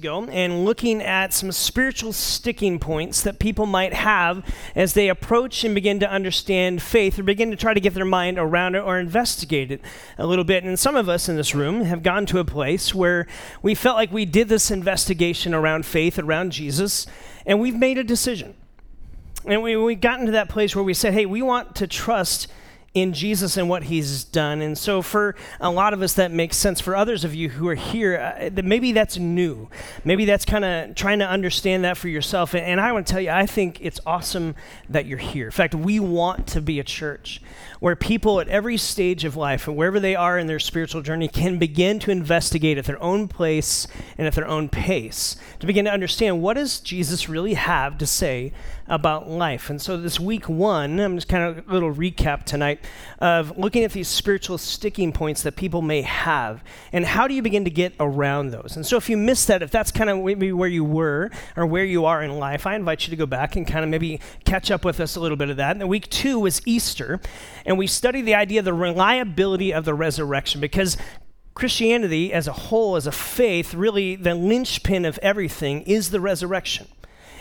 ago and looking at some spiritual sticking points that people might have as they approach and begin to understand faith or begin to try to get their mind around it or investigate it a little bit. And some of us in this room have gone to a place where we felt like we did this investigation around faith, around Jesus, and we've made a decision. And we've gotten to that place where we said, hey, we want to trust in Jesus and what he's done. And so for a lot of us, that makes sense. For others of you who are here, maybe that's new. Maybe that's kind of trying to understand that for yourself. And I want to tell you, I think it's awesome that you're here. In fact, we want to be a church where people at every stage of life and wherever they are in their spiritual journey can begin to investigate at their own place and at their own pace to begin to understand, what does Jesus really have to say about life? And so this week one, I'm just kind of a little recap tonight of looking at these spiritual sticking points that people may have, and how do you begin to get around those? And so if you missed that, if that's kind of maybe where you were or where you are in life, I invite you to go back and kind of maybe catch up with us a little bit of that. And week two was Easter, and we studied the idea of the reliability of the resurrection, because Christianity as a whole, as a faith, really the linchpin of everything is the resurrection.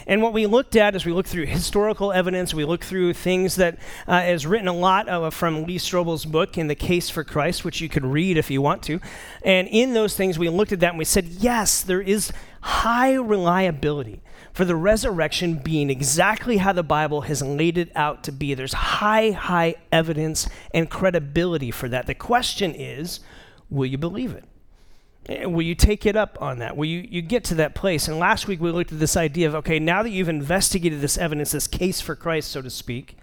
And what we looked at is we looked through historical evidence, we looked through things that is written a lot from Lee Strobel's book, In the Case for Christ, which you could read if you want to. And in those things, we looked at that and we said, yes, there is high reliability for the resurrection being exactly how the Bible has laid it out to be. There's high evidence and credibility for that. The question is, will you believe it? Will you take it up on that? Will you get to that place? And last week we looked at this idea of, okay, now that you've investigated this evidence, this case for Christ, so to speak,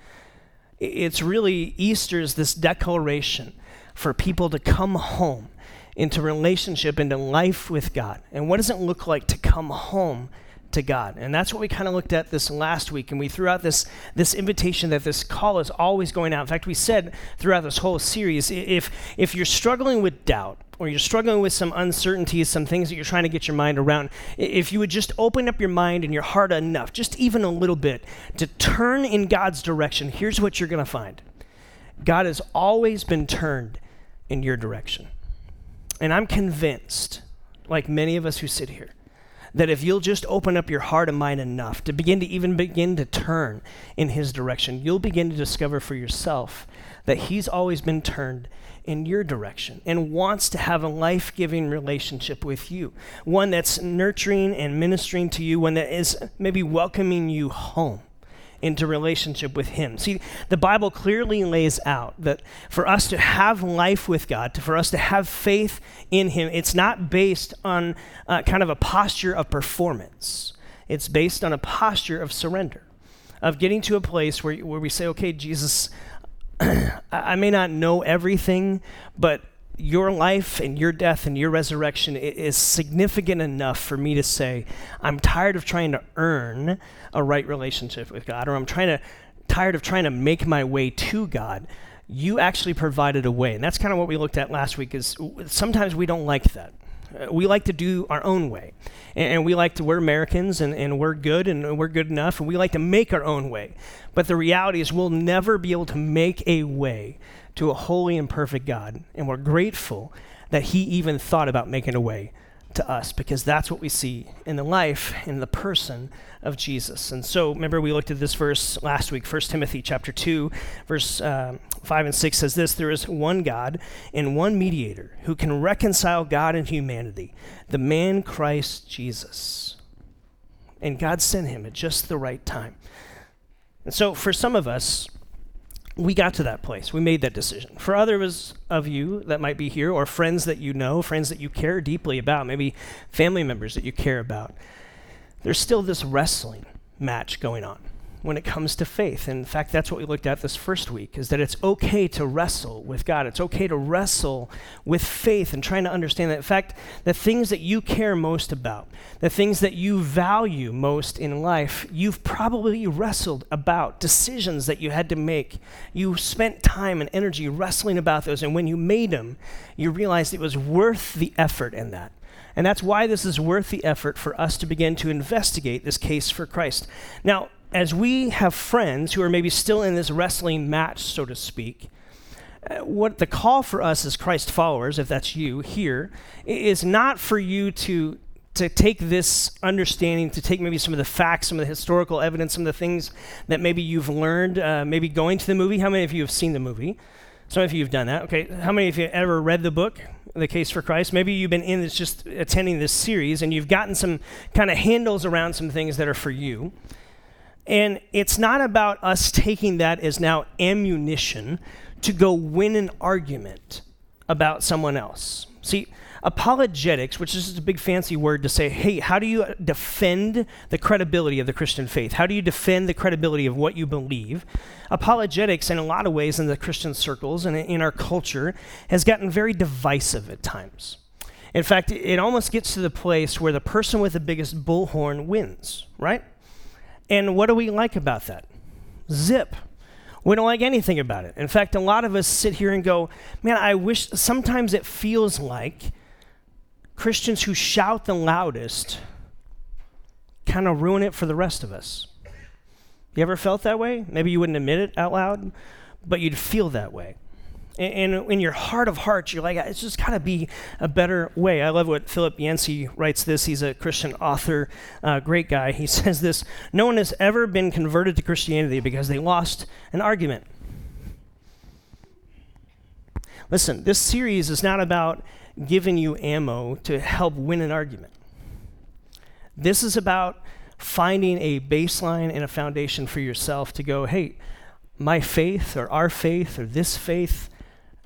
it's really Easter's this declaration for people to come home into relationship, into life with God. And what does it look like to come home to God? And that's what we kind of looked at this last week, and we threw out this invitation that this call is always going out. In fact, we said throughout this whole series, if you're struggling with doubt, or you're struggling with some uncertainties, some things that you're trying to get your mind around, if you would just open up your mind and your heart enough, just even a little bit, to turn in God's direction, here's what you're going to find. God has always been turned in your direction. And I'm convinced, like many of us who sit here, that if you'll just open up your heart and mind enough to begin to turn in his direction, you'll begin to discover for yourself that he's always been turned in your direction and wants to have a life-giving relationship with you, one that's nurturing and ministering to you, one that is maybe welcoming you home into relationship with him. See, the Bible clearly lays out that for us to have life with God, for us to have faith in him, it's not based on kind of a posture of performance. It's based on a posture of surrender, of getting to a place where we say, okay, Jesus, I may not know everything, but your life and your death and your resurrection is significant enough for me to say, I'm tired of trying to earn a right relationship with God, or I'm tired of trying to make my way to God. You actually provided a way. And that's kind of what we looked at last week, is sometimes we don't like that. We like to do our own way, and we're Americans, and we're good, and we're good enough, and we like to make our own way. But the reality is we'll never be able to make a way to a holy and perfect God, and we're grateful that he even thought about making a way to us, because that's what we see in the life, in the person of Jesus. And so remember, we looked at this verse last week, 1 Timothy chapter 2, verse 5 and 6 says this, there is one God and one mediator who can reconcile God and humanity, the man Christ Jesus. And God sent him at just the right time. And so for some of us, we got to that place. We made that decision. For others of you that might be here, or friends that you know, friends that you care deeply about, maybe family members that you care about, there's still this wrestling match going on when it comes to faith. And in fact, that's what we looked at this first week, is that it's okay to wrestle with God. It's okay to wrestle with faith and trying to understand that. In fact, the things that you care most about, the things that you value most in life, you've probably wrestled about decisions that you had to make. You spent time and energy wrestling about those, and when you made them, you realized it was worth the effort in that. And that's why this is worth the effort for us to begin to investigate this case for Christ. Now, as we have friends who are maybe still in this wrestling match, so to speak, what the call for us as Christ followers, if that's you here, is not for you to to take this understanding, to take maybe some of the facts, some of the historical evidence, some of the things that maybe you've learned, maybe going to the movie. How many of you have seen the movie? Some of you have done that. Okay, how many of you ever read the book, The Case for Christ? Maybe you've been in this, just attending this series, and you've gotten some kind of handles around some things that are for you. And it's not about us taking that as now ammunition to go win an argument about someone else. See, apologetics, which is just a big fancy word to say, hey, how do you defend the credibility of the Christian faith? How do you defend the credibility of what you believe? Apologetics, in a lot of ways, in the Christian circles and in our culture, has gotten very divisive at times. In fact, it almost gets to the place where the person with the biggest bullhorn wins, right? And what do we like about that? Zip. We don't like anything about it. In fact, a lot of us sit here and go, man, I wish, sometimes it feels like Christians who shout the loudest kind of ruin it for the rest of us. You ever felt that way? Maybe you wouldn't admit it out loud, but you'd feel that way. And in your heart of hearts, you're like, it's just got to be a better way. I love what Philip Yancey writes this. He's a Christian author, great guy. He says this, no one has ever been converted to Christianity because they lost an argument. Listen, this series is not about giving you ammo to help win an argument. This is about finding a baseline and a foundation for yourself to go, hey, my faith or our faith or this faith,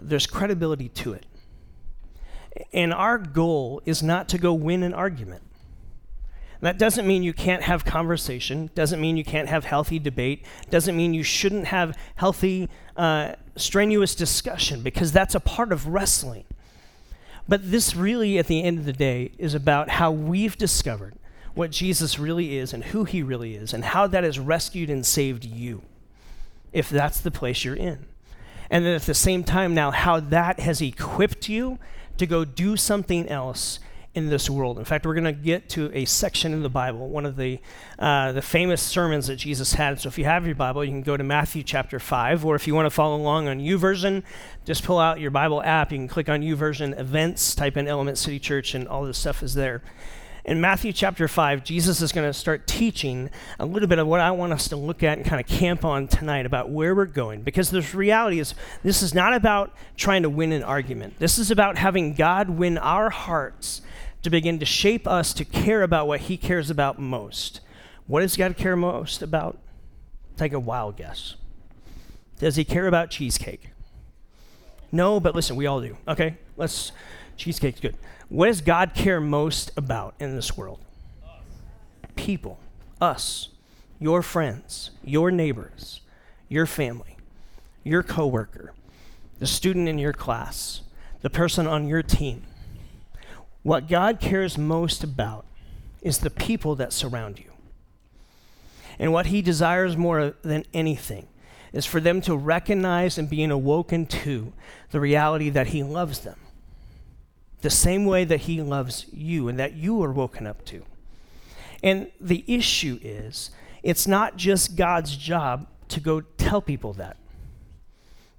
there's credibility to it. And our goal is not to go win an argument. That doesn't mean you can't have conversation, doesn't mean you can't have healthy debate, doesn't mean you shouldn't have healthy, strenuous discussion, because that's a part of wrestling. But this really, at the end of the day, is about how we've discovered what Jesus really is and who he really is and how that has rescued and saved you, if that's the place you're in. And then at the same time now, how that has equipped you to go do something else in this world. In fact, we're going to get to a section in the Bible, one of the famous sermons that Jesus had. So if you have your Bible, you can go to Matthew chapter 5, or if you want to follow along on YouVersion, just pull out your Bible app. You can click on YouVersion events, type in Element City Church, and all this stuff is there. In Matthew chapter 5, Jesus is going to start teaching a little bit of what I want us to look at and kind of camp on tonight about where we're going. Because the reality is, this is not about trying to win an argument. This is about having God win our hearts to begin to shape us to care about what he cares about most. What does God care most about? Take a wild guess. Does he care about cheesecake? No, but listen, we all do. Okay, let's... Cheesecake's good. What does God care most about in this world? Us. People, us, your friends, your neighbors, your family, your coworker, the student in your class, the person on your team. What God cares most about is the people that surround you. And what he desires more than anything is for them to recognize and be awoken to the reality that he loves them, the same way that he loves you and that you are woken up to. And the issue is, it's not just God's job to go tell people that.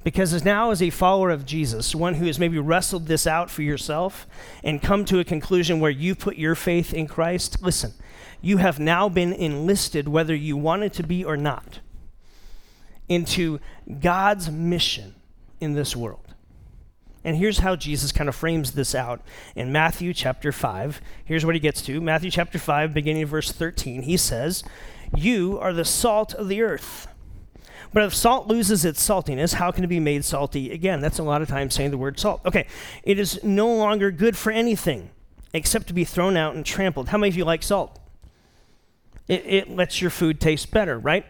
Because as now as a follower of Jesus, one who has maybe wrestled this out for yourself and come to a conclusion where you put your faith in Christ, listen, you have now been enlisted, whether you wanted to be or not, into God's mission in this world. And here's how Jesus kind of frames this out in Matthew chapter 5. Here's what he gets to. Matthew chapter 5, beginning of verse 13, he says, "You are the salt of the earth. But if salt loses its saltiness, how can it be made salty again?" That's a lot of times saying the word salt. Okay, "it is no longer good for anything except to be thrown out and trampled." How many of you like salt? It lets your food taste better, right?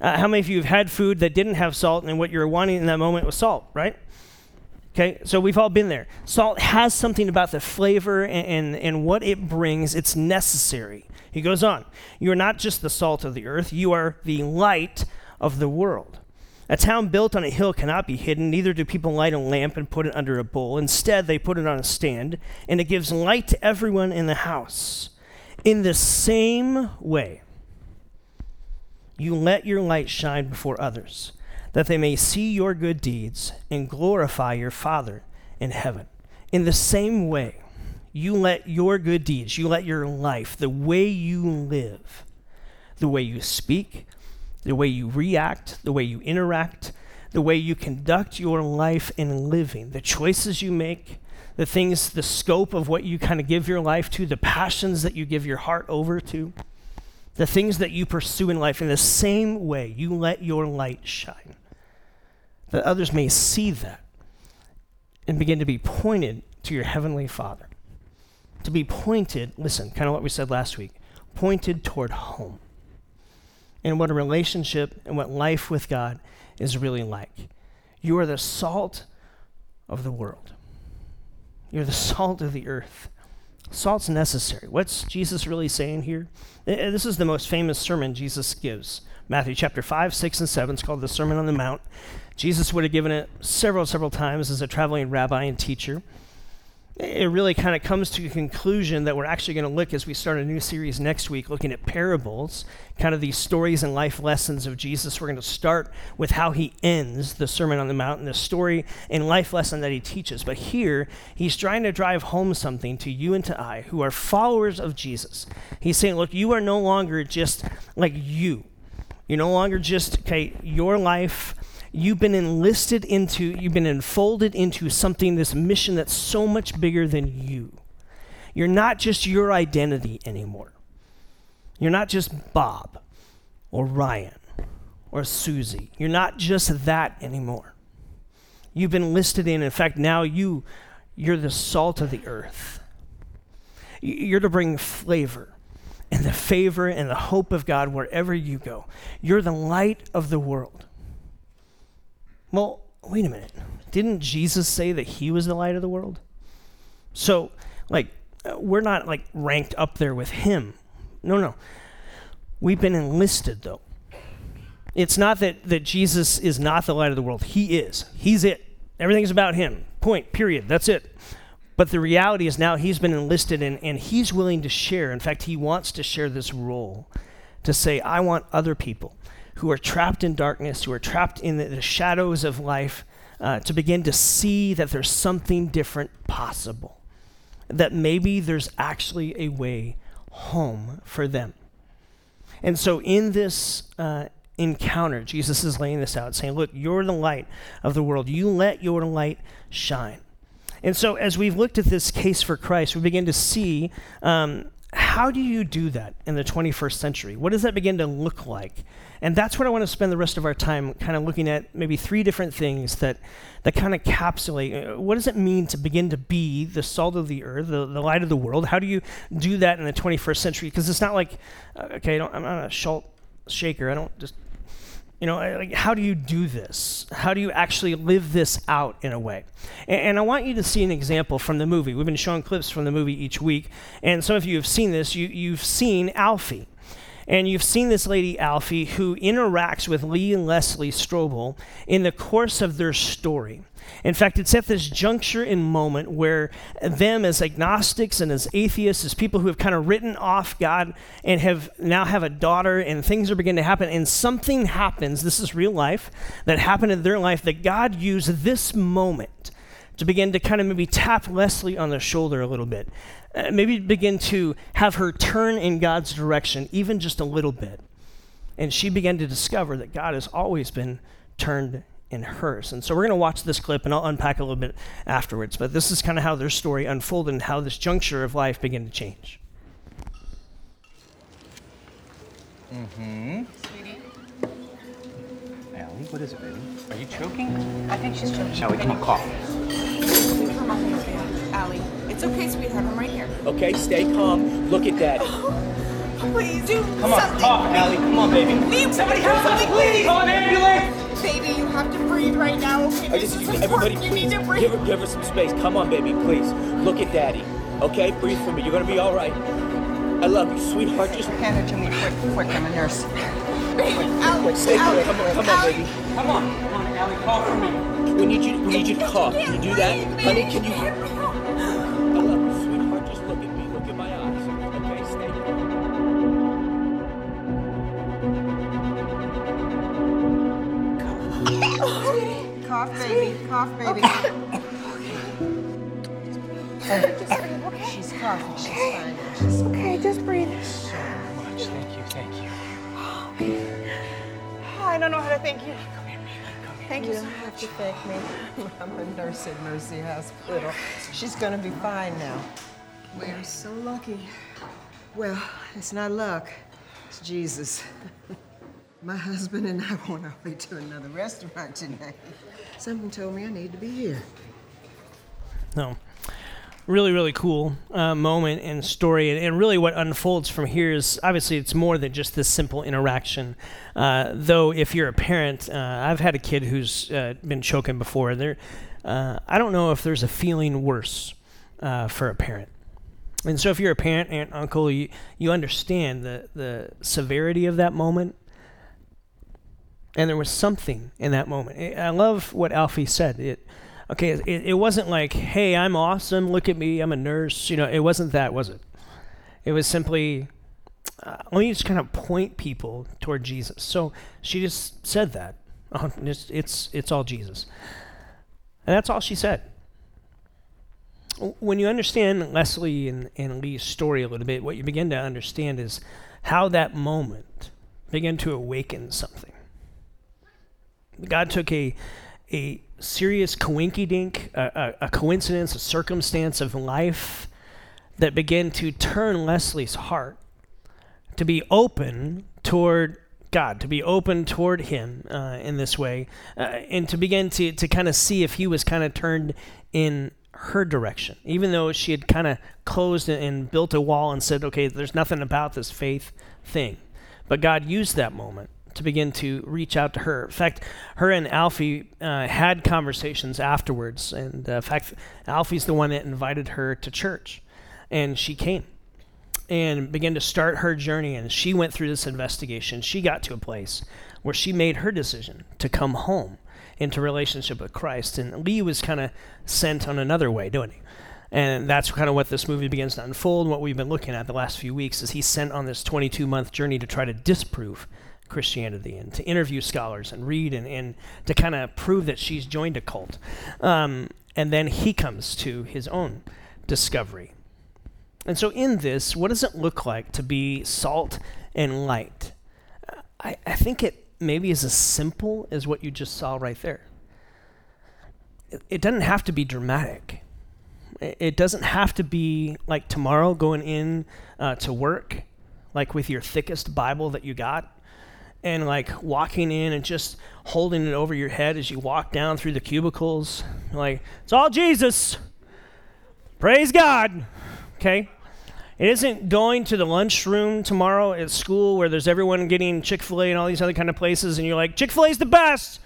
How many of you have had food that didn't have salt and what you were wanting in that moment was salt, right? Okay, so we've all been there. Salt has something about the flavor and what it brings. It's necessary. He goes on, "You are not just the salt of the earth, you are the light of the world. A town built on a hill cannot be hidden, neither do people light a lamp and put it under a bowl. Instead, they put it on a stand, and it gives light to everyone in the house. In the same way, you let your light shine before others, that they may see your good deeds and glorify your Father in heaven." In the same way, you let your good deeds, you let your life, the way you live, the way you speak, the way you react, the way you interact, the way you conduct your life in living, the choices you make, the things, the scope of what you kind of give your life to, the passions that you give your heart over to, the things that you pursue in life, in the same way you let your light shine, that others may see that and begin to be pointed to your heavenly Father. To be pointed, listen, kind of what we said last week, pointed toward home. And what a relationship and what life with God is really like. You are the salt of the world. You're the salt of the earth. Salt's necessary. What's Jesus really saying here? This is the most famous sermon Jesus gives. Matthew chapter 5, 6, and 7. It's called the Sermon on the Mount. Jesus would have given it several times as a traveling rabbi and teacher. It really kind of comes to a conclusion that we're actually going to look as we start a new series next week, looking at parables, kind of these stories and life lessons of Jesus. We're going to start with how he ends the Sermon on the Mount and the story and life lesson that he teaches. But here, he's trying to drive home something to you and to I who are followers of Jesus. He's saying, look, you are no longer just like you. You're no longer just, okay, your life. You've been enlisted into, you've been enfolded into something, this mission that's so much bigger than you. You're not just your identity anymore. You're not just Bob or Ryan or Susie. You're not just that anymore. You've been listed in. In fact, now you're the salt of the earth. You're to bring flavor and the favor and the hope of God wherever you go. You're the light of the world. Well, wait a minute. Didn't Jesus say that he was the light of the world? So, like, we're not, like, ranked up there with him. No. We've been enlisted, though. It's not that Jesus is not the light of the world. He is. He's it. Everything's about him. Point, period. That's it. But the reality is now he's been enlisted, and he's willing to share. In fact, he wants to share this role to say, I want other people who are trapped in darkness, who are trapped in the shadows of life, to begin to see that there's something different possible, that maybe there's actually a way home for them. And so in this encounter, Jesus is laying this out, saying, look, you're the light of the world. You let your light shine. And so as we've looked at this case for Christ, we begin to see how do you do that in the 21st century? What does that begin to look like? And that's what I want to spend the rest of our time kind of looking at, maybe three different things that kind of encapsulate. What does it mean to begin to be the salt of the earth, the light of the world? How do you do that in the 21st century? Because it's not like, okay, I'm not a salt shaker. I don't just, how do you do this? How do you actually live this out in a way? And I want you to see an example from the movie. We've been showing clips from the movie each week. And some of you have seen this. You've seen Alfie. And you've seen this lady, Alfie, who interacts with Lee and Leslie Strobel in the course of their story. In fact, it's at this juncture and moment where them as agnostics and as atheists, as people who have kind of written off God and have now have a daughter and things are beginning to happen and something happens, this is real life, that happened in their life that God used this moment to begin to kind of maybe tap Leslie on the shoulder a little bit. Maybe begin to have her turn in God's direction, even just a little bit. And she began to discover that God has always been turned in hers. And so we're going to watch this clip, and I'll unpack a little bit afterwards. But this is kind of how their story unfolded and how this juncture of life began to change. Mm-hmm. Sweetie? Allie, what is it, baby? Are you choking? I think she's choking. Shall we come and cough? Come on, Allie. It's okay, sweetheart. I'm right here. Okay, stay calm. Look at Daddy. Oh, please, do something. Come on, cough, Allie. Come on, baby. Please, somebody help us, please. Call an ambulance. Baby, you have to breathe right now. Okay, everybody, please. You need to breathe. Give her some space. Come on, baby, please. Look at Daddy. Okay, breathe for me. You're gonna be all right. I love you, sweetheart. Just hand her to me quick. I'm a nurse. Quick, stay quick. Come on, baby. Come on, Allie. Call for me. We need you to cough. Can you do that, honey? Can you? Cough, baby. Okay. Just hurry up. Okay. She's coughing. She's fine. She's okay. Just breathe. So much. Thank you. Thank you. Oh, I don't know how to thank you. Come here, baby. Come here. Thank you. You don't have to thank me. I'm a nurse at Mercy Hospital. She's gonna be fine now. We're so lucky. Well, it's not luck. It's Jesus. My husband and I went our way to another restaurant tonight. Something told me I need to be here. No. Really, really cool moment and story. And really what unfolds from here is, obviously, it's more than just this simple interaction. Though, if you're a parent, I've had a kid who's been choking before. I don't know if there's a feeling worse for a parent. And so if you're a parent, aunt, uncle, you understand the severity of that moment. And there was something in that moment. I love what Alfie said. It wasn't like, hey, I'm awesome, look at me, I'm a nurse. You know, it wasn't that, was it? It was simply, let me just kind of point people toward Jesus. So she just said that. Oh, it's all Jesus. And that's all she said. When you understand Leslie and Lee's story a little bit, what you begin to understand is how that moment began to awaken something. God took a serious coinkydink, a coincidence, a circumstance of life that began to turn Leslie's heart to be open toward God, to be open toward him in this way, and to begin to kind of see if he was kind of turned in her direction, even though she had kind of closed and built a wall and said, okay, there's nothing about this faith thing. But God used that moment to begin to reach out to her. In fact, her and Alfie had conversations afterwards. And in fact, Alfie's the one that invited her to church. And she came and began to start her journey. And she went through this investigation. She got to a place where she made her decision to come home into relationship with Christ. And Lee was kind of sent on another way, doing it. And that's kind of what this movie begins to unfold. What we've been looking at the last few weeks is he's sent on this 22-month journey to try to disprove Christianity and to interview scholars and read and to kind of prove that she's joined a cult. And then he comes to his own discovery. And so in this, what does it look like to be salt and light? I think it maybe is as simple as what you just saw right there. It doesn't have to be dramatic. It doesn't have to be like tomorrow going in to work, like with your thickest Bible that you got, and like walking in and just holding it over your head as you walk down through the cubicles. You're like, it's all Jesus. Praise God. Okay? It isn't going to the lunchroom tomorrow at school where there's everyone getting Chick-fil-A and all these other kind of places, and you're like, Chick-fil-A's the best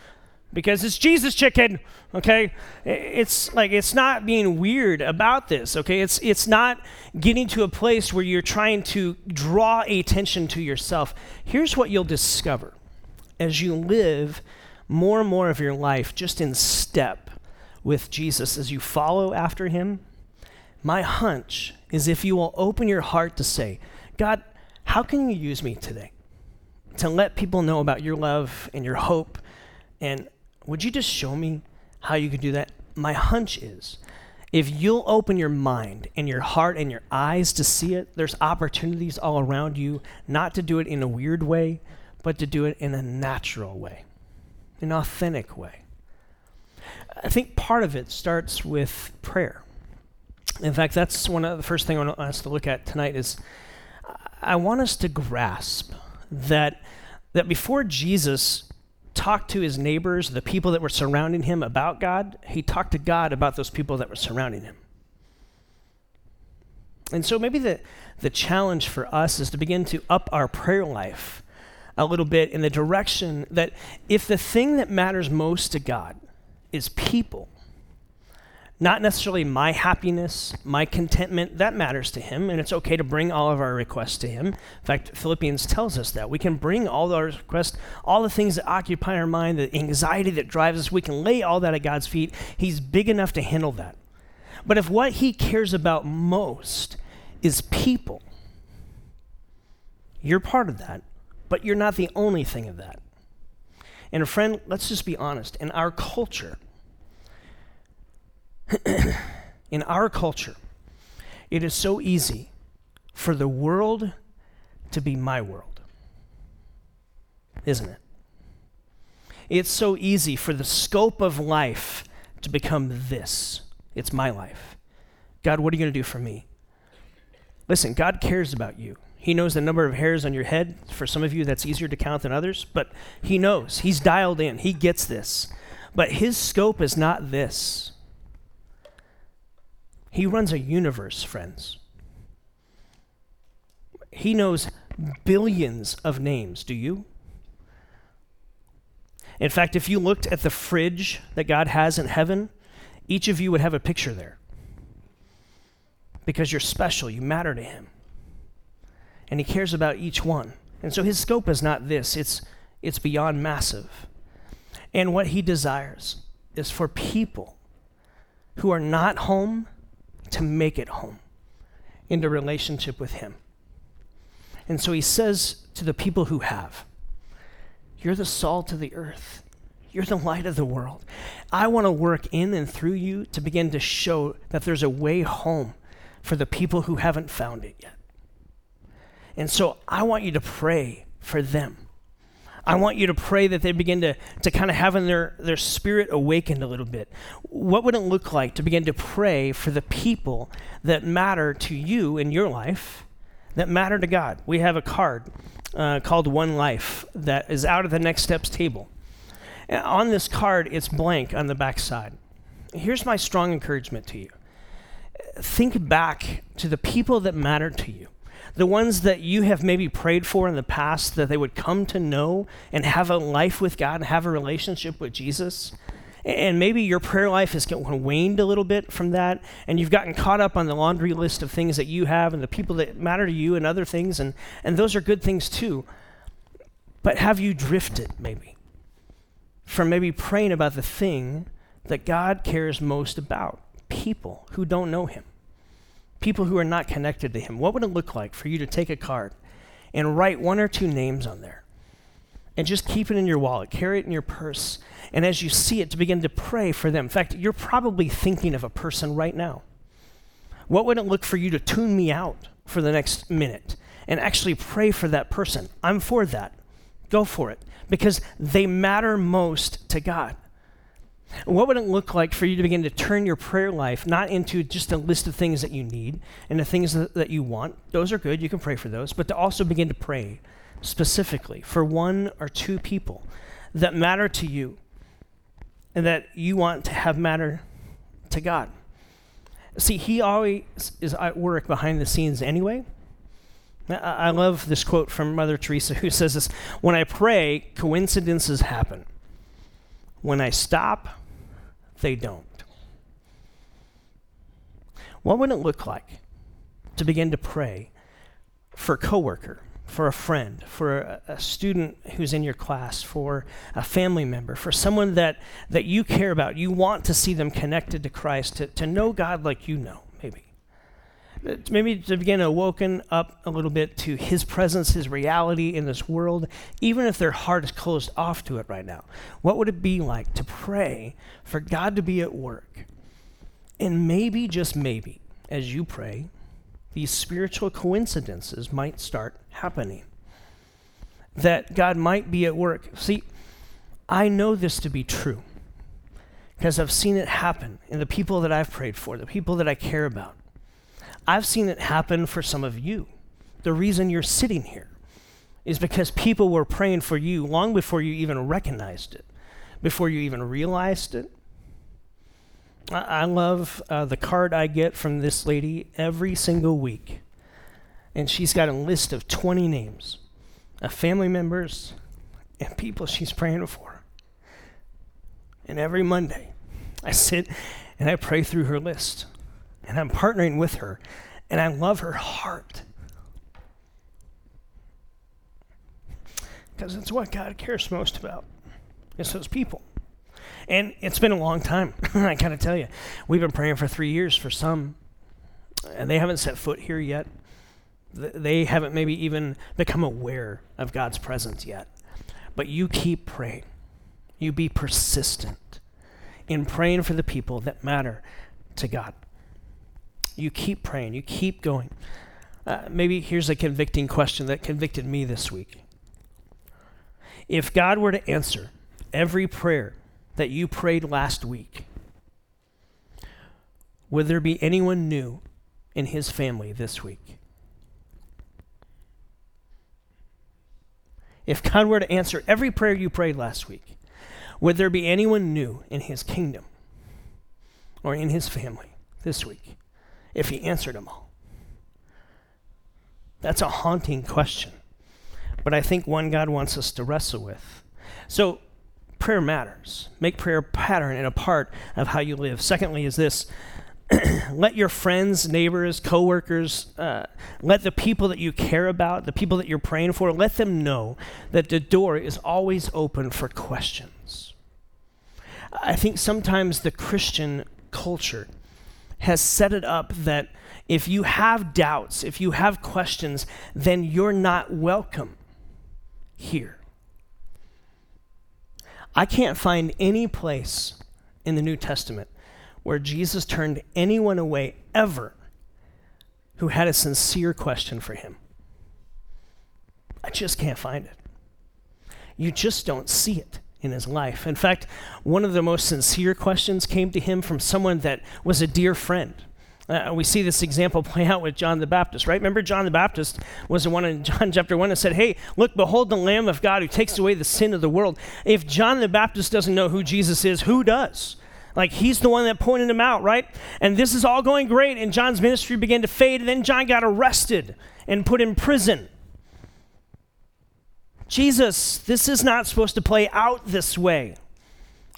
because it's Jesus chicken. Okay? It's like, it's not being weird about this. Okay? It's not getting to a place where you're trying to draw attention to yourself. Here's what you'll discover as you live more and more of your life just in step with Jesus as you follow after him. My hunch is if you will open your heart to say, God, how can you use me today to let people know about your love and your hope? And would you just show me how you could do that? My hunch is if you'll open your mind and your heart and your eyes to see it, there's opportunities all around you not to do it in a weird way, but to do it in a natural way, an authentic way. I think part of it starts with prayer. In fact, that's one of the first thing I want us to look at tonight is I want us to grasp that before Jesus talked to his neighbors, the people that were surrounding him about God, he talked to God about those people that were surrounding him. And so maybe the challenge for us is to begin to up our prayer life a little bit in the direction that if the thing that matters most to God is people, not necessarily my happiness, my contentment, that matters to him, and it's okay to bring all of our requests to him. In fact, Philippians tells us that. We can bring all our requests, all the things that occupy our mind, the anxiety that drives us, we can lay all that at God's feet. He's big enough to handle that. But if what he cares about most is people, you're part of that, but you're not the only thing of that. And friend, let's just be honest. In our culture, It is so easy for the world to be my world, isn't it? It's so easy for the scope of life to become this. It's my life. God, what are you going to do for me? Listen, God cares about you. He knows the number of hairs on your head. For some of you, that's easier to count than others, but he knows. He's dialed in. He gets this. But his scope is not this. He runs a universe, friends. He knows billions of names. Do you? In fact, if you looked at the fridge that God has in heaven, each of you would have a picture there. Because you're special, you matter to him. And he cares about each one. And so his scope is not this, it's beyond massive. And what he desires is for people who are not home to make it home into relationship with him. And so he says to the people who have, you're the salt of the earth. You're the light of the world. I want to work in and through you to begin to show that there's a way home for the people who haven't found it yet. And so I want you to pray for them. I want you to pray that they begin to kind of have in their spirit awakened a little bit. What would it look like to begin to pray for the people that matter to you in your life, that matter to God? We have a card called One Life that is out at the Next Steps table. And on this card, it's blank on the back side. Here's my strong encouragement to you. Think back to the people that matter to you, the ones that you have maybe prayed for in the past that they would come to know and have a life with God and have a relationship with Jesus. And maybe your prayer life has waned a little bit from that, and you've gotten caught up on the laundry list of things that you have and the people that matter to you and other things, and those are good things too. But have you drifted maybe from maybe praying about the thing that God cares most about, people who don't know him, people who are not connected to him? What would it look like for you to take a card and write one or two names on there? And just keep it in your wallet, carry it in your purse, and as you see it, to begin to pray for them. In fact, you're probably thinking of a person right now. What would it look for you to tune me out for the next minute and actually pray for that person? I'm for that. Go for it, because they matter most to God. What would it look like for you to begin to turn your prayer life not into just a list of things that you need and the things that you want? Those are good, you can pray for those, but to also begin to pray specifically for one or two people that matter to you and that you want to have matter to God. See, he always is at work behind the scenes anyway. I love this quote from Mother Teresa who says this: when I pray, coincidences happen. When I stop, they don't. What would it look like to begin to pray for a coworker, for a friend, for a student who's in your class, for a family member, for someone that you care about? You want to see them connected to Christ, to know God like you know, maybe. Maybe to begin to awaken up a little bit to his presence, his reality in this world, even if their heart is closed off to it right now. What would it be like to pray for God to be at work? And maybe, just maybe, as you pray, these spiritual coincidences might start happening, that God might be at work. See, I know this to be true because I've seen it happen in the people that I've prayed for, the people that I care about. I've seen it happen for some of you. The reason you're sitting here is because people were praying for you long before you even recognized it, before you even realized it. I love the card I get from this lady every single week. And she's got a list of 20 names of family members and people she's praying for. And every Monday, I sit and I pray through her list. And I'm partnering with her. And I love her heart. Because it's what God cares most about. It's those people. And it's been a long time, I gotta tell you. We've been praying for 3 years for some, and they haven't set foot here yet. They haven't maybe even become aware of God's presence yet. But you keep praying. You be persistent in praying for the people that matter to God. You keep praying. You keep going. Maybe here's a convicting question that convicted me this week. If God were to answer every prayer that you prayed last week, would there be anyone new in his family this week? If God were to answer every prayer you prayed last week, would there be anyone new in his kingdom or in his family this week if he answered them all? That's a haunting question, but I think one God wants us to wrestle with. So prayer matters. Make prayer a pattern and a part of how you live. Secondly is this, let your friends, neighbors, coworkers, let the people that you care about, the people that you're praying for, let them know that the door is always open for questions. I think sometimes the Christian culture has set it up that if you have doubts, if you have questions, then you're not welcome here. I can't find any place in the New Testament where Jesus turned anyone away ever who had a sincere question for him. I just can't find it. You just don't see it in his life. In fact, one of the most sincere questions came to him from someone that was a dear friend. We see this example play out with John the Baptist, right? Remember, John the Baptist was the one in John chapter 1 that said, hey, look, behold the Lamb of God who takes away the sin of the world. If John the Baptist doesn't know who Jesus is, who does? Like, he's the one that pointed him out, right? And this is all going great, and John's ministry began to fade, and then John got arrested and put in prison. Jesus, this is not supposed to play out this way.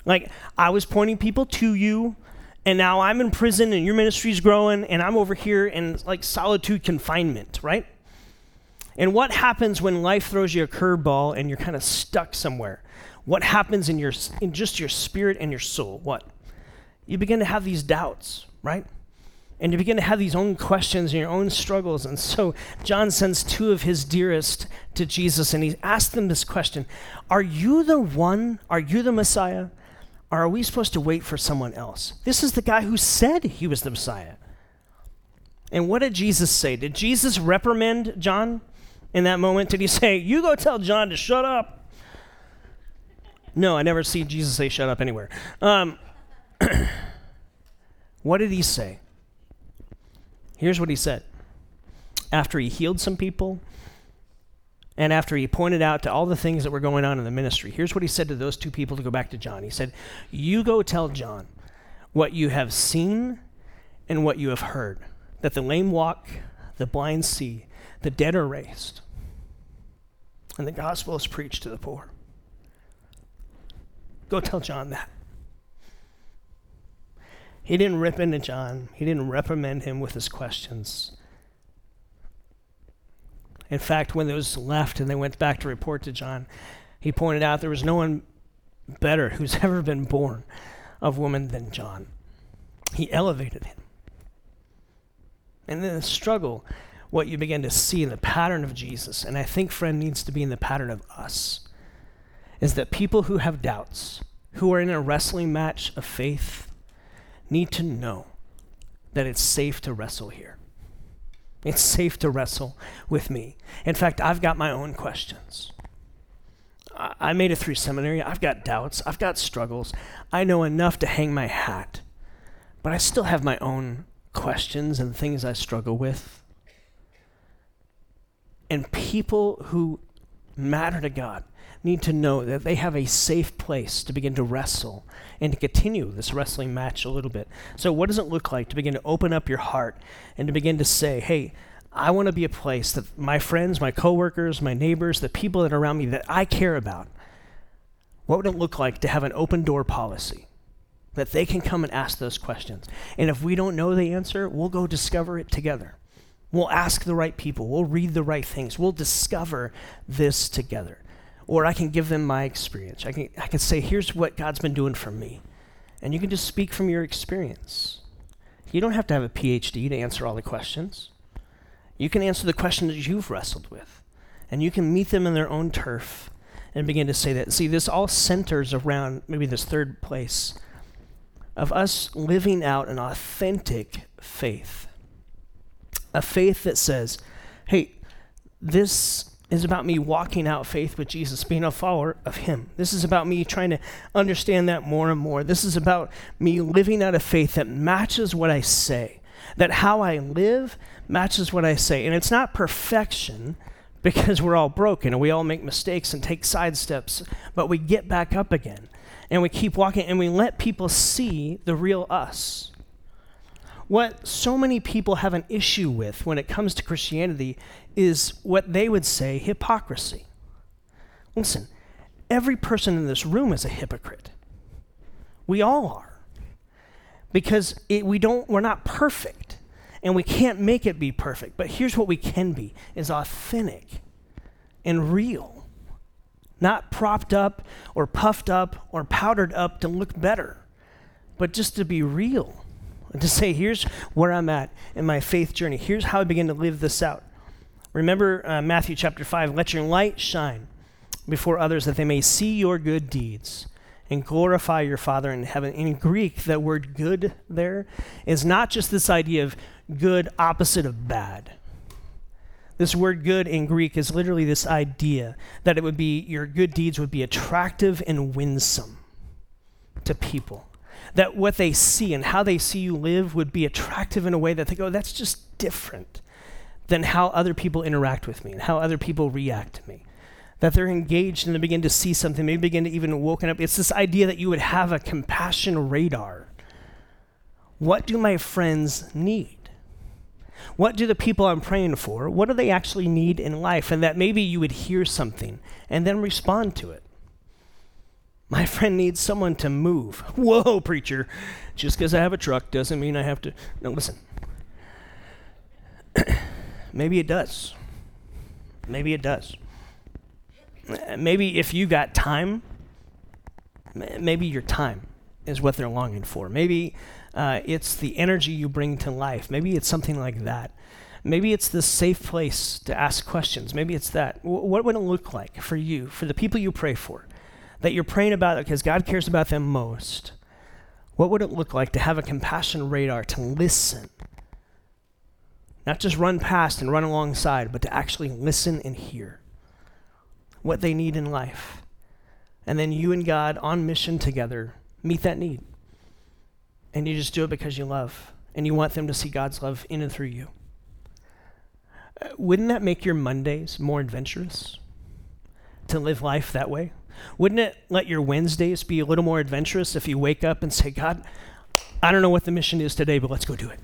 Like, I was pointing people to you, and now I'm in prison and your ministry's growing and I'm over here in like solitude confinement, right? And what happens when life throws you a curveball and you're kind of stuck somewhere? What happens in just your spirit and your soul? What? You begin to have these doubts, right? And you begin to have these own questions and your own struggles. And so John sends two of his dearest to Jesus and he asks them this question, are you the one? Are you the Messiah? Or are we supposed to wait for someone else? This is the guy who said he was the Messiah. And what did Jesus say? Did Jesus reprimand John in that moment? Did he say, you go tell John to shut up? No, I never see Jesus say shut up anywhere. What did he say? Here's what he said. After he healed some people, and after he pointed out to all the things that were going on in the ministry, here's what he said to those two people to go back to John. He said, you go tell John what you have seen and what you have heard, that the lame walk, the blind see, the dead are raised, and the gospel is preached to the poor. Go tell John that. He didn't rip into John. He didn't reprimand him with his questions. In fact, when those left and they went back to report to John, he pointed out there was no one better who's ever been born of woman than John. He elevated him. And in the struggle, what you begin to see in the pattern of Jesus, and I think, friend, needs to be in the pattern of us, is that people who have doubts, who are in a wrestling match of faith, need to know that it's safe to wrestle here. It's safe to wrestle with me. In fact, I've got my own questions. I made it through seminary. I've got doubts. I've got struggles. I know enough to hang my hat, but I still have my own questions and things I struggle with. And people who matter to God need to know that they have a safe place to begin to wrestle and to continue this wrestling match a little bit. So what does it look like to begin to open up your heart and to begin to say, hey, I want to be a place that my friends, my coworkers, my neighbors, the people that are around me that I care about, what would it look like to have an open door policy that they can come and ask those questions? And if we don't know the answer, we'll go discover it together. We'll ask the right people. We'll read the right things. We'll discover this together. Or I can give them my experience. I can say, here's what God's been doing for me. And you can just speak from your experience. You don't have to have a PhD to answer all the questions. You can answer the questions that you've wrestled with. And you can meet them in their own turf and begin to say that. See, this all centers around maybe this third place of us living out an authentic faith. a faith that says, hey, this is about me walking out faith with Jesus, being a follower of him. This is about me trying to understand that more and more. This is about me living out a faith that matches what I say, that how I live matches what I say. And it's not perfection, because we're all broken and we all make mistakes and take sidesteps, but we get back up again and we keep walking and we let people see the real us. What so many people have an issue with when it comes to Christianity is what they would say hypocrisy. Listen, every person in this room is a hypocrite. We all are. Because we're not perfect, and we can't make it be perfect. But here's what we can be, is authentic and real, not propped up or puffed up or powdered up to look better, but just to be real. And to say, here's where I'm at in my faith journey. Here's how I begin to live this out. Remember Matthew chapter 5, let your light shine before others that they may see your good deeds and glorify your Father in heaven. In Greek, that word good there is not just this idea of good opposite of bad. This word good in Greek is literally this idea that it would be, your good deeds would be attractive and winsome to people. That what they see and how they see you live would be attractive in a way that they go, that's just different than how other people interact with me and how other people react to me. That they're engaged and they begin to see something, they begin to even woken up. It's this idea that you would have a compassion radar. What do my friends need? What do the people I'm praying for, what do they actually need in life? And that maybe you would hear something and then respond to it. My friend needs someone to move. Whoa, preacher. Just because I have a truck doesn't mean I have to. No, listen. Maybe it does. Maybe it does. Maybe if you got time, maybe your time is what they're longing for. Maybe it's the energy you bring to life. Maybe it's something like that. Maybe it's the safe place to ask questions. Maybe it's that. What would it look like for you, for the people you pray for? That you're praying about because God cares about them most. What would it look like to have a compassion radar, to listen? Not just run past and run alongside, but to actually listen and hear what they need in life. And then you and God on mission together meet that need. And you just do it because you love, and you want them to see God's love in and through you. Wouldn't that make your Mondays more adventurous to live life that way? Wouldn't it let your Wednesdays be a little more adventurous if you wake up and say, God, I don't know what the mission is today, but let's go do it.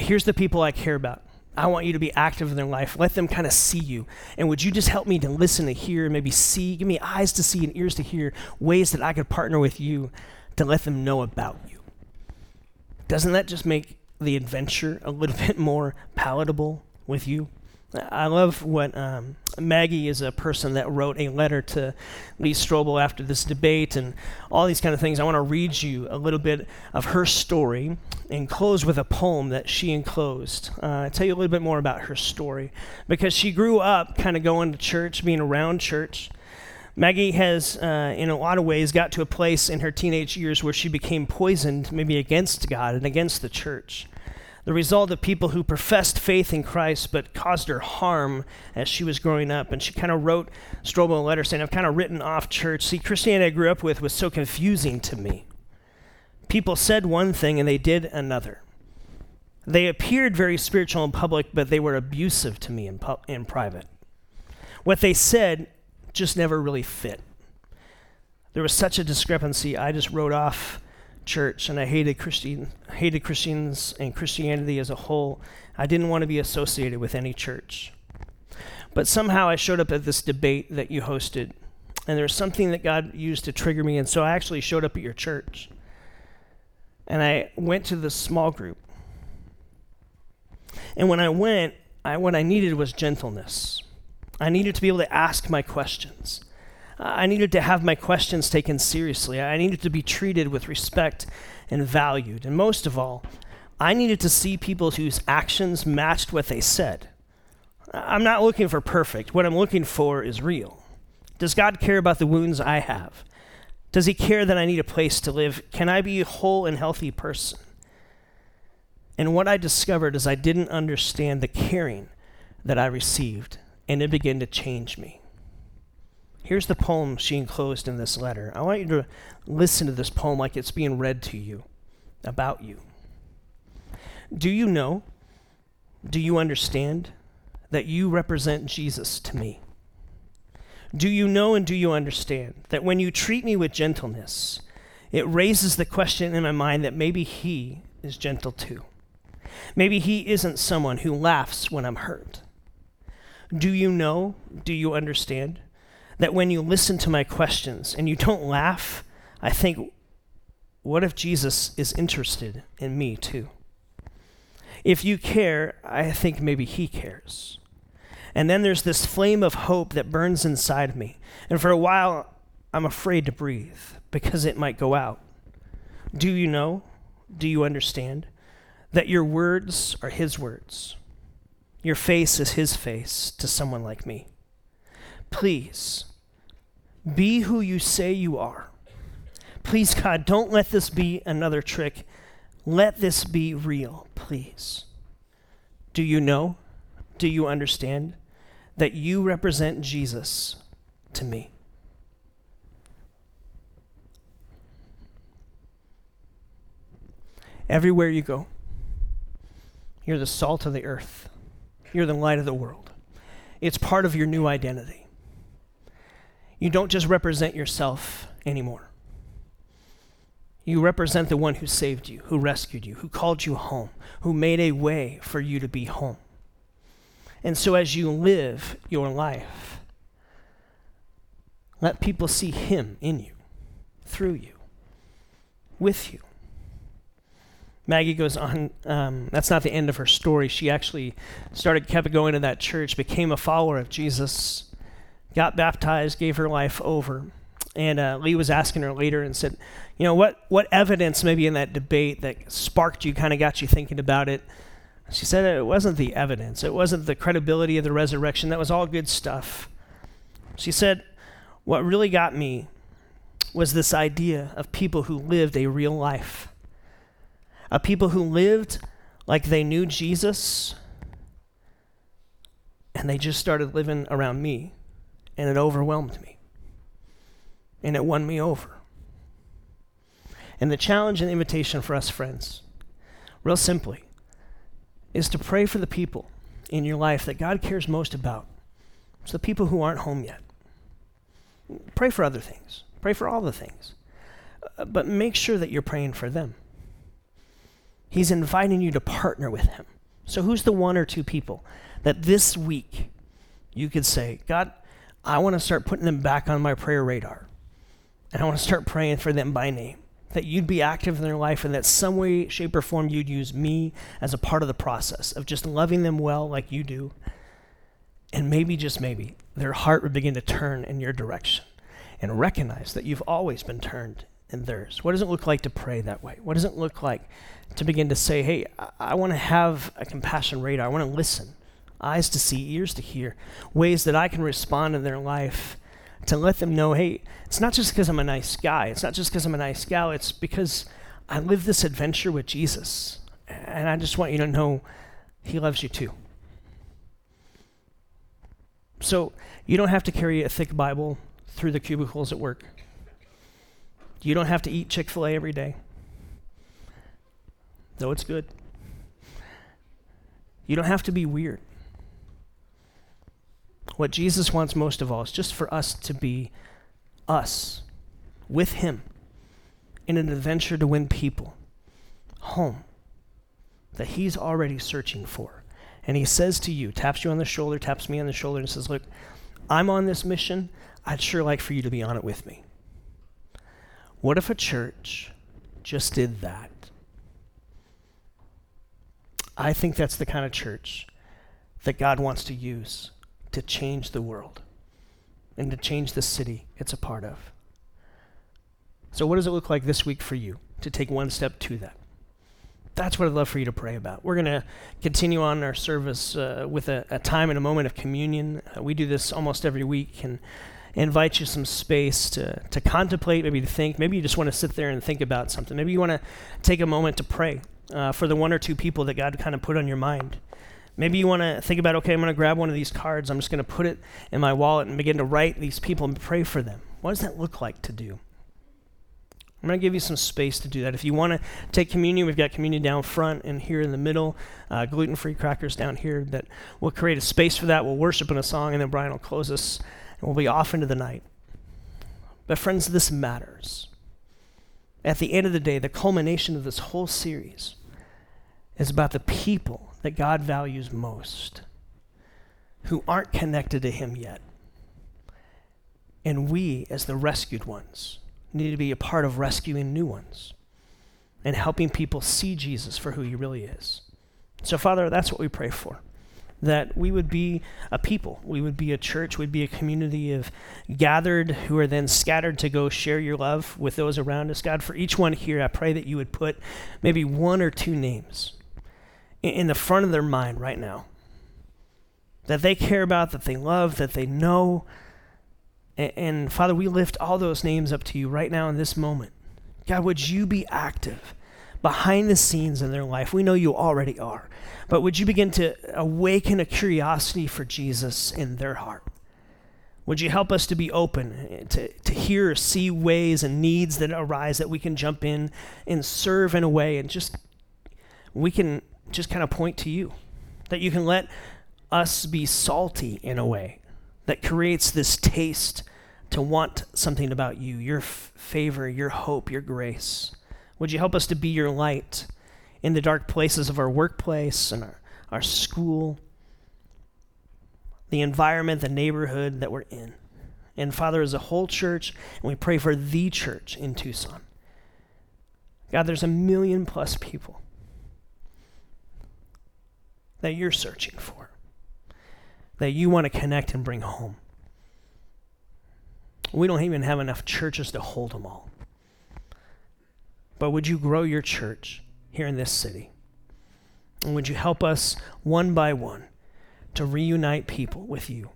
Here's the people I care about. I want you to be active in their life. Let them kind of see you. And would you just help me to listen, to hear, maybe see, give me eyes to see and ears to hear, ways that I could partner with you to let them know about you. Doesn't that just make the adventure a little bit more palatable with you? I love what Maggie is, a person that wrote a letter to Lee Strobel after this debate and all these kind of things. I want to read you a little bit of her story and close with a poem that she enclosed. I'll tell you a little bit more about her story because she grew up kind of going to church, being around church. Maggie has, in a lot of ways, got to a place in her teenage years where she became poisoned, maybe against God and against the church. The result of people who professed faith in Christ but caused her harm as she was growing up. And she kind of wrote Strobel a letter saying, I've kind of written off church. See, Christianity I grew up with was so confusing to me. People said one thing and they did another. They appeared very spiritual in public, but they were abusive to me in private. What they said just never really fit. There was such a discrepancy, I just wrote off church, and I hated Christians and Christianity as a whole. I didn't want to be associated with any church. But somehow I showed up at this debate that you hosted, and there was something that God used to trigger me, and so I actually showed up at your church. And I went to this small group. And when I went, what I needed was gentleness. I needed to be able to ask my questions. I needed to have my questions taken seriously. I needed to be treated with respect and valued. And most of all, I needed to see people whose actions matched what they said. I'm not looking for perfect. What I'm looking for is real. Does God care about the wounds I have? Does he care that I need a place to live? Can I be a whole and healthy person? And what I discovered is I didn't understand the caring that I received, and it began to change me. Here's the poem she enclosed in this letter. I want you to listen to this poem like it's being read to you, about you. Do you know, do you understand that you represent Jesus to me? Do you know and do you understand that when you treat me with gentleness, it raises the question in my mind that maybe he is gentle too. Maybe he isn't someone who laughs when I'm hurt. Do you know, do you understand that when you listen to my questions and you don't laugh, I think, what if Jesus is interested in me too? If you care, I think maybe he cares. And then there's this flame of hope that burns inside me. And for a while, I'm afraid to breathe because it might go out. Do you know, do you understand that your words are his words? Your face is his face to someone like me. Please, be who you say you are. Please, God, don't let this be another trick. Let this be real, please. Do you know? Do you understand that you represent Jesus to me? Everywhere you go, you're the salt of the earth. You're the light of the world. It's part of your new identity. You don't just represent yourself anymore. You represent the one who saved you, who rescued you, who called you home, who made a way for you to be home. And so as you live your life, let people see him in you, through you, with you. Maggie goes on, that's not the end of her story. She actually kept going to that church, became a follower of Jesus, got baptized, gave her life over. And Lee was asking her later and said, you know, what evidence maybe in that debate that sparked you, kind of got you thinking about it? She said it wasn't the evidence. It wasn't the credibility of the resurrection. That was all good stuff. She said, what really got me was this idea of people who lived a real life. Of people who lived like they knew Jesus, and they just started living around me, and it overwhelmed me, and it won me over. And the challenge and invitation for us, friends, real simply, is to pray for the people in your life that God cares most about. It's the people who aren't home yet. Pray for other things. Pray for all the things. But make sure that you're praying for them. He's inviting you to partner with him. So who's the one or two people that this week you could say, God, I want to start putting them back on my prayer radar. And I want to start praying for them by name, that you'd be active in their life and that some way, shape, or form you'd use me as a part of the process of just loving them well like you do. And maybe, just maybe, their heart would begin to turn in your direction and recognize that you've always been turned and theirs. What does it look like to pray that way? What does it look like to begin to say, hey, I want to have a compassion radar. I want to listen, eyes to see, ears to hear, ways that I can respond in their life to let them know, hey, it's not just because I'm a nice guy. It's not just because I'm a nice gal. It's because I live this adventure with Jesus. And I just want you to know he loves you too. So you don't have to carry a thick Bible through the cubicles at work. You don't have to eat Chick-fil-A every day, though it's good. You don't have to be weird. What Jesus wants most of all is just for us to be us, with him, in an adventure to win people home that he's already searching for. And he says to you, taps you on the shoulder, taps me on the shoulder, and says, look, I'm on this mission. I'd sure like for you to be on it with me. What if a church just did that? I think that's the kind of church that God wants to use to change the world and to change the city it's a part of. So what does it look like this week for you to take one step to that? That's what I'd love for you to pray about. We're going to continue on our service with a time and a moment of communion. We do this almost every week, and invite you some space to contemplate, maybe to think. Maybe you just want to sit there and think about something. Maybe you want to take a moment to pray for the one or two people that God kind of put on your mind. Maybe you want to think about, okay, I'm going to grab one of these cards. I'm just going to put it in my wallet and begin to write these people and pray for them. What does that look like to do? I'm going to give you some space to do that. If you want to take communion, we've got communion down front and here in the middle, gluten-free crackers down here that will create a space for that. We'll worship in a song, and then Brian will close us, and we'll be off into the night. But friends, this matters. At the end of the day, the culmination of this whole series is about the people that God values most who aren't connected to him yet. And we, as the rescued ones, need to be a part of rescuing new ones and helping people see Jesus for who he really is. So, Father, that's what we pray for, that we would be a people, we would be a church, we'd be a community of gathered who are then scattered to go share your love with those around us. God, for each one here, I pray that you would put maybe one or two names in the front of their mind right now that they care about, that they love, that they know. And Father, we lift all those names up to you right now in this moment. God, would you be active behind the scenes in their life? We know you already are, but would you begin to awaken a curiosity for Jesus in their heart? Would you help us to be open, to hear or see ways and needs that arise that we can jump in and serve in a way and just, we can just kind of point to you, that you can let us be salty in a way that creates this taste to want something about you, your favor, your hope, your grace. Would you help us to be your light in the dark places of our workplace and our school, the environment, the neighborhood that we're in. And Father, as a whole church, and we pray for the church in Tucson. God, there's 1 million+ people that you're searching for, that you want to connect and bring home. We don't even have enough churches to hold them all. But would you grow your church here in this city? And would you help us one by one to reunite people with you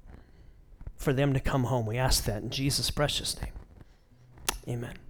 for them to come home? We ask that in Jesus' precious name. Amen.